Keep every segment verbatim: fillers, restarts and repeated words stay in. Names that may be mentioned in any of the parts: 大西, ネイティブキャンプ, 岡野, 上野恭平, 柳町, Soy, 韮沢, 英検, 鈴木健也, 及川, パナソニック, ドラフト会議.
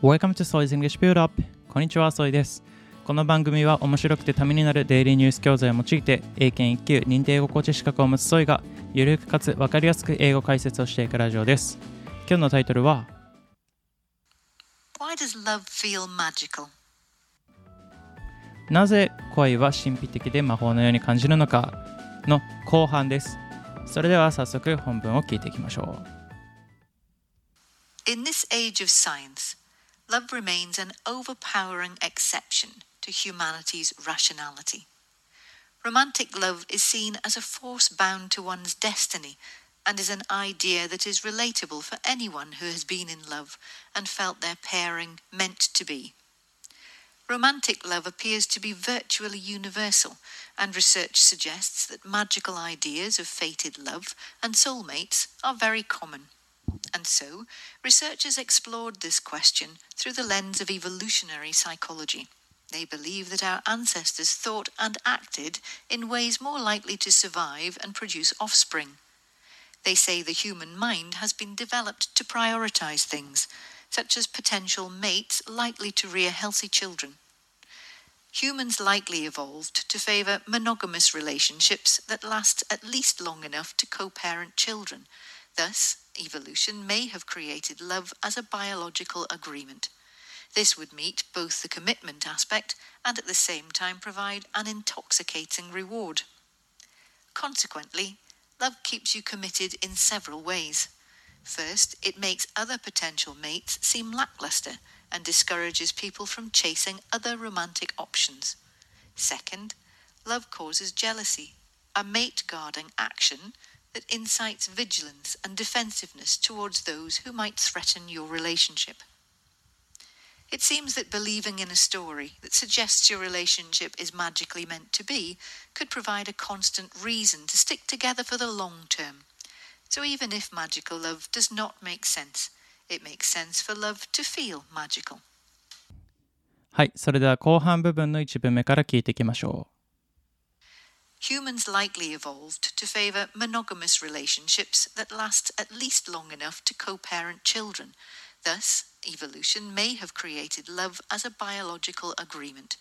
Welcome to Soy's English Build Up。 こんにちは、ソイです。この番組は面白くてためになるデイリーニュース教材を用いて、英検いっきゅう認定英語講師資格を持つソイが、ゆるくかつわかりやすく英語解説をしていくラジオです。今日のタイトルは Why does love feel magical? なぜ恋は神秘的で魔法のように感じるのかの後半です。それでは早速本文を聞いていきましょう。 In this age of science,Love remains an overpowering exception to humanity's rationality. Romantic love is seen as a force bound to one's destiny and is an idea that is relatable for anyone who has been in love and felt their pairing meant to be. Romantic love appears to be virtually universal, and research suggests that magical ideas of fated love and soulmates are very common.And so, researchers explored this question through the lens of evolutionary psychology. They believe that our ancestors thought and acted in ways more likely to survive and produce offspring. They say the human mind has been developed to prioritize things, such as potential mates likely to rear healthy children. Humans likely evolved to favor monogamous relationships that last at least long enough to co-parent children.Thus, evolution may have created love as a biological agreement. This would meet both the commitment aspect and at the same time provide an intoxicating reward. Consequently, love keeps you committed in several ways. First, it makes other potential mates seem lackluster and discourages people from chasing other romantic options. Second, love causes jealousy, a mate-guarding action,that incites vigilance and defensiveness towards those who might threaten your relationship. It seems that believing in a story that suggests your relationship is magically meant to be could provide a constant reason to stick together for the long term. So even if magical love does not make sense, it makes sense for love to feel magical. はい、それでは後半部分の一文目から聞いていきましょう。Humans likely evolved to favor monogamous relationships that last at least long enough to co-parent children. Thus, evolution may have created love as a biological agreement.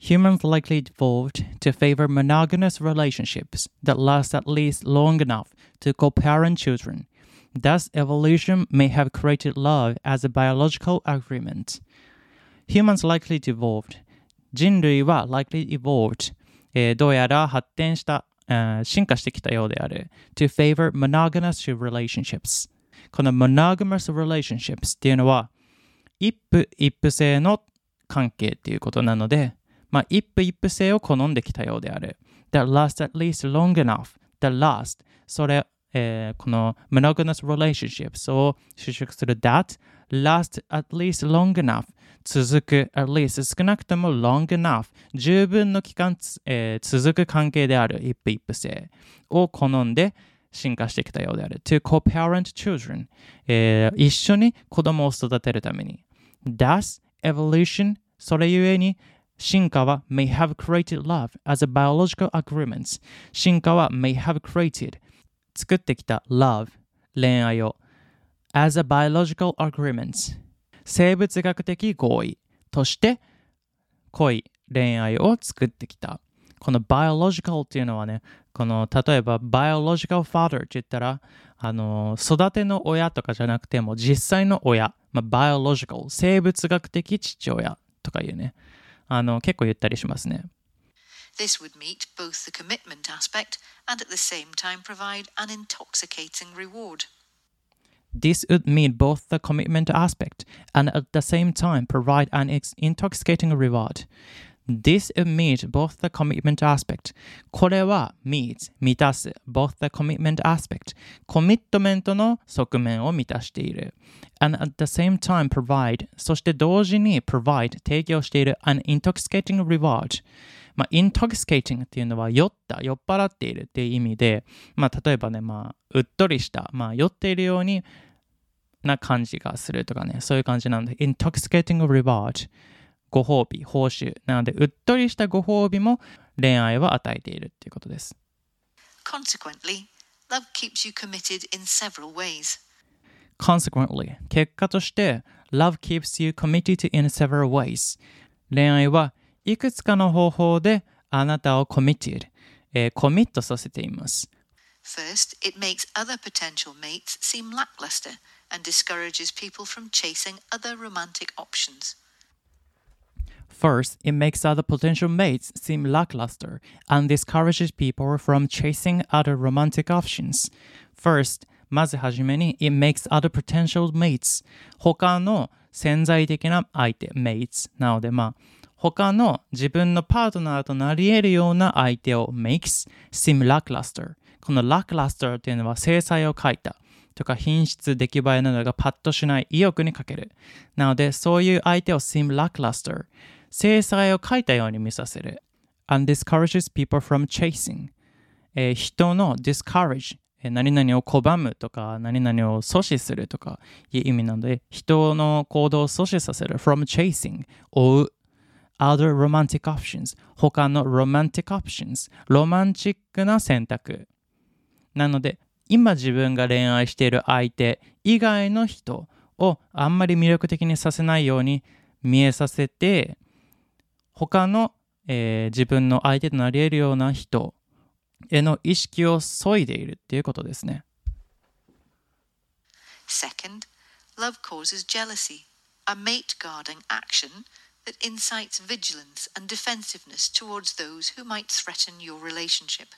Humans likely evolved to favor monogamous relationships that last at least long enough to co-parent children. Thus, evolution may have created love as a biological agreement. Humans likely evolved.人類は likely evolved、えー、どうやら発展した、うん、進化してきたようである to favor monogamous relationships。 この monogamous relationships っていうのは一夫一夫制の関係っていうことなので、まあ、一夫一夫制を好んできたようである that lasts at least long enough that last それ、えー、この monogamous relationships を修飾する that last at least long enough続く at least 少なくとも long enough 十分の期間、えー、続く関係である一夫一夫制を好んで進化してきたようである to co-parent children、えー、一緒に子供を育てるために Thus evolution それゆえに進化は may have created love as a biological agreement 進化は may have created 作ってきた love 恋愛をAs a biological agreement 生物学的合意として恋恋愛を作ってきた。この biological っていうのはね、この例えば biological father って言ったらあの育ての親とかじゃなくても実際の親、まあ、biological 生物学的父親とかいうね、あの結構言ったりしますね。This would meet both the commitment aspect and at the same time provide an intoxicating reward.This would meet both the commitment aspect and at the same time provide an intoxicating reward. This would meet both the commitment aspect. これは meet 満たす both the commitment aspect コミットメントの側面を満たしている and at the same time provide そして同時に provide 提供している an intoxicating reward。まあ、intoxicating っていうのは酔った、酔っ払っているっていう意味で、まあ、例えばね、まあ、うっとりした、まあ、酔っているようにな感じがするとかね、そういう感じなので、intoxicating reward、ご褒美、報酬。なので、うっとりしたご褒美も恋愛は与えているっていうことです。Consequently, love keeps you committed in several ways. Consequently, 結果として Love keeps you committed in several ways. 恋愛はいくつかの方法であなたを committed、えー、コミットさせています。First, it makes other potential mates seem lackluster and discourages people from chasing other romantic options.First, it makes other potential mates seem lackluster and discourages people from chasing other romantic options. First, まずはじめに it makes other potential mates 他の潜在的な相手 mates なのでまあ他の自分のパートナーとなり得るような相手を makes seem lackluster この lackluster というのは精細を欠いたとか品質、出来栄えなどがパッとしない意欲に欠けるなのでそういう相手を seem lackluster精細を欠いたように見させる and discourages people from chasing、えー、人の discourage、えー、何々を拒むとか何々を阻止するとかいう意味なので人の行動を阻止させる from chasing 追う other romantic options 他の romantic options ロマンチックな選択なので今自分が恋愛している相手以外の人をあんまり魅力的にさせないように見えさせて他の、えー、自分の相手となり得るような人への意識を削いでいるっていうことですね。Second, love causes jealousy, a mate-guarding action that incites vigilance and defensiveness towards those who might threaten your relationship.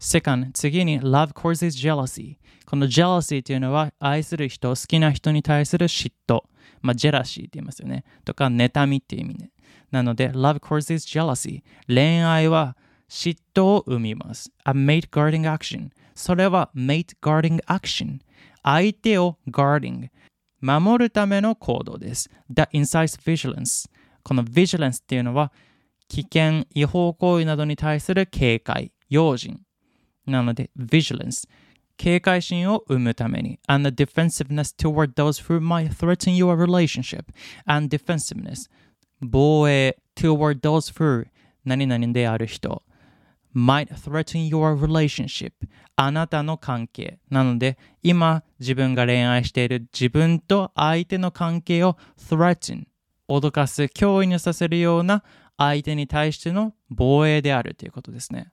Second, 次に love causes jealousy. この jealousy というのは愛する人、好きな人に対する嫉妬、まあ、ジェラシーって言いますよね。とか妬みっていう意味ね。なので Love causes jealousy 恋愛は嫉妬を生みます A mate guarding action それは mate guarding action 相手を guarding 守るための行動です That incites vigilance この vigilance っていうのは危険、違法行為などに対する警戒、用心なので vigilance 警戒心を生むために And the defensiveness toward those who might threaten your relationship And defensiveness防衛 toward those who 何々である人 might threaten your relationship あなたの関係なので今自分が恋愛している自分と相手の関係を threaten 脅かす脅威にさせるような相手に対しての防衛であるということですね。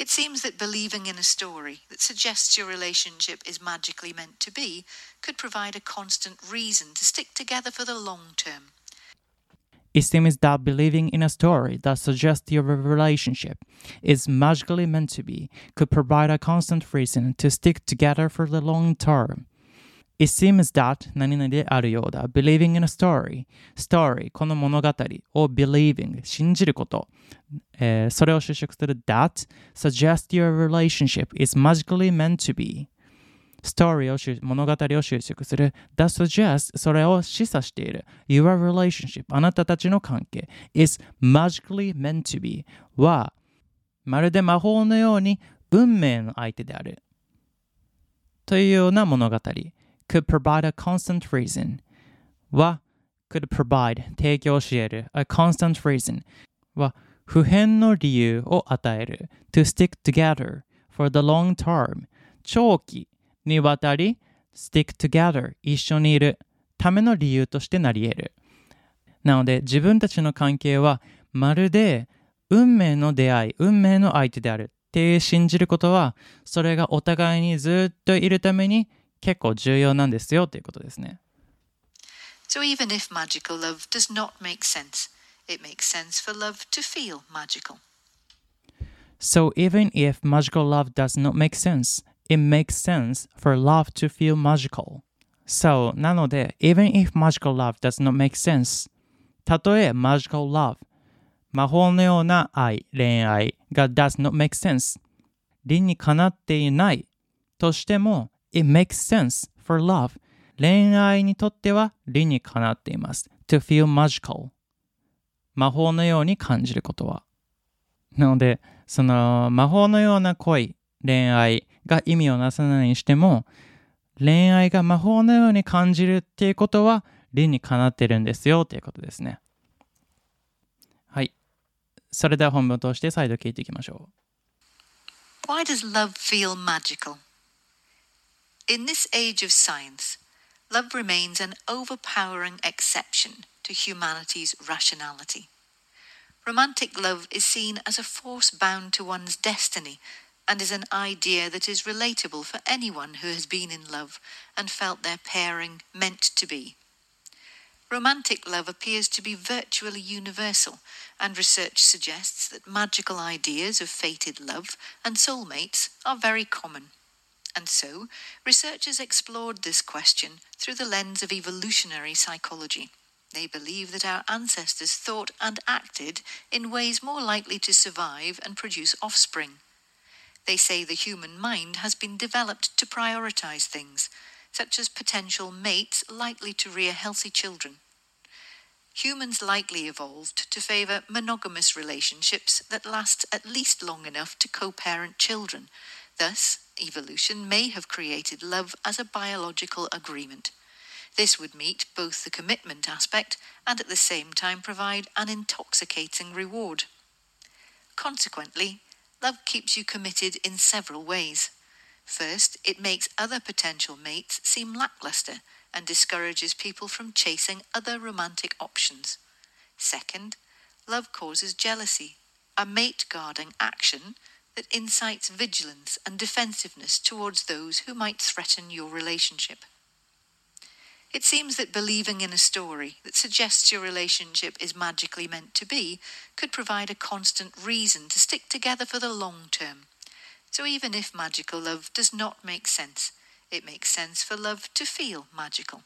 It seems that believing in a story that suggests your relationship is magically meant to be could provide a constant reason to stick together for the long term. It seems that believing in a story that suggests your relationship is magically meant to be could provide a constant reason to stick together for the long term. It seems that 何々であるようだ believing in a story story この物語を believing 信じること、えー、それを修飾する that suggests your relationship is magically meant to beストーリーを物語を修飾する that suggests それを示唆している your relationship あなたたちの関係 is magically meant to be はまるで魔法のように運命の相手であるというような物語 could provide a constant reason は could provide 提供し得る a constant reason は不変の理由を与える to stick together for the long term 長期にわたり stick together 一緒にいるための理由としてなり得るなので自分たちの関係はまるで運命の出会い運命の相手であるって信じることはそれがお互いにずっといるために結構重要なんですよということですね。 So even if magical love does not make sense, it makes sense for love to feel magical. So even if magical love does not make sense,It makes sense for love to feel magical. So, なので even if magical love does not make sense, たとえ magical love 魔法のような愛、恋愛が does not make sense 理にかなっていないとしても it makes sense for love 恋愛にとっては理にかなっています to feel magical 魔法のように感じることはなのでその魔法のような恋、恋愛が意味をなさないにしても恋愛が魔法のように感じるっていうことは理にかなってるんですよということですね。はい。それでは本文を通して再度聞いていきましょう。Why does love feel magical? In this age of science, love remains an overpowering exception to humanity's rationality. Romantic love is seen as a force bound to one's destiny and is an idea that is relatable for anyone who has been in love and felt their pairing meant to be. Romantic love appears to be virtually universal, and research suggests that magical ideas of fated love and soulmates are very common. And so, researchers explored this question through the lens of evolutionary psychology. They believe that our ancestors thought and acted in ways more likely to survive and produce offspring. They say the human mind has been developed to prioritize things, such as potential mates likely to rear healthy children. Humans likely evolved to favor monogamous relationships that last at least long enough to co-parent children. Thus, evolution may have created love as a biological agreement. This would meet both the commitment aspect and at the same time provide an intoxicating reward. Consequently, love keeps you committed in several ways. First, it makes other potential mates seem lackluster and discourages people from chasing other romantic options. Second, love causes jealousy, a mate-guarding action that incites vigilance and defensiveness towards those who might threaten your relationship. It seems that believing in a story that suggests your relationship is magically meant to be could provide a constant reason to stick together for the long term. So even if magical love does not make sense, it makes sense for love to feel magical.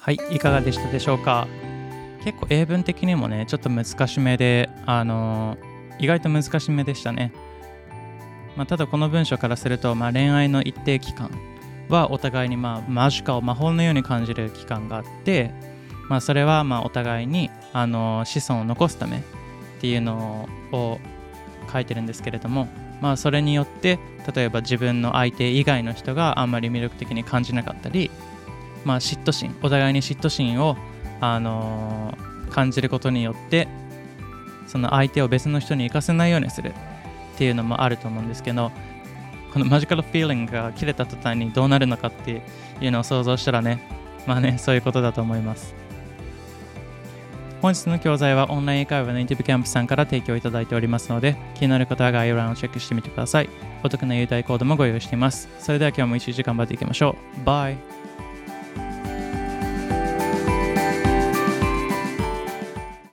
はい、いかがでしたでしょうか。結構英文的にもね、ちょっと難しめで、あのー意外と難しめでしたね、まあ、ただこの文章からすると、まあ、恋愛の一定期間はお互いにまあマジカを魔法のように感じる期間があって、まあ、それはまあお互いにあの子孫を残すためっていうのを書いてるんですけれども、まあ、それによって例えば自分の相手以外の人があんまり魅力的に感じなかったり、まあ、嫉妬心お互いに嫉妬心をあの感じることによってその相手を別の人に行かせないようにするっていうのもあると思うんですけど、このマジカルフィーリングが切れた途端にどうなるのかっていうのを想像したらね、まあね、そういうことだと思います。本日の教材はオンライン英会話のネイティブキャンプさんから提供いただいておりますので、気になる方は概要欄をチェックしてみてください。お得な優待コードもご用意しています。それでは今日も一日頑張っていきましょう。バイ。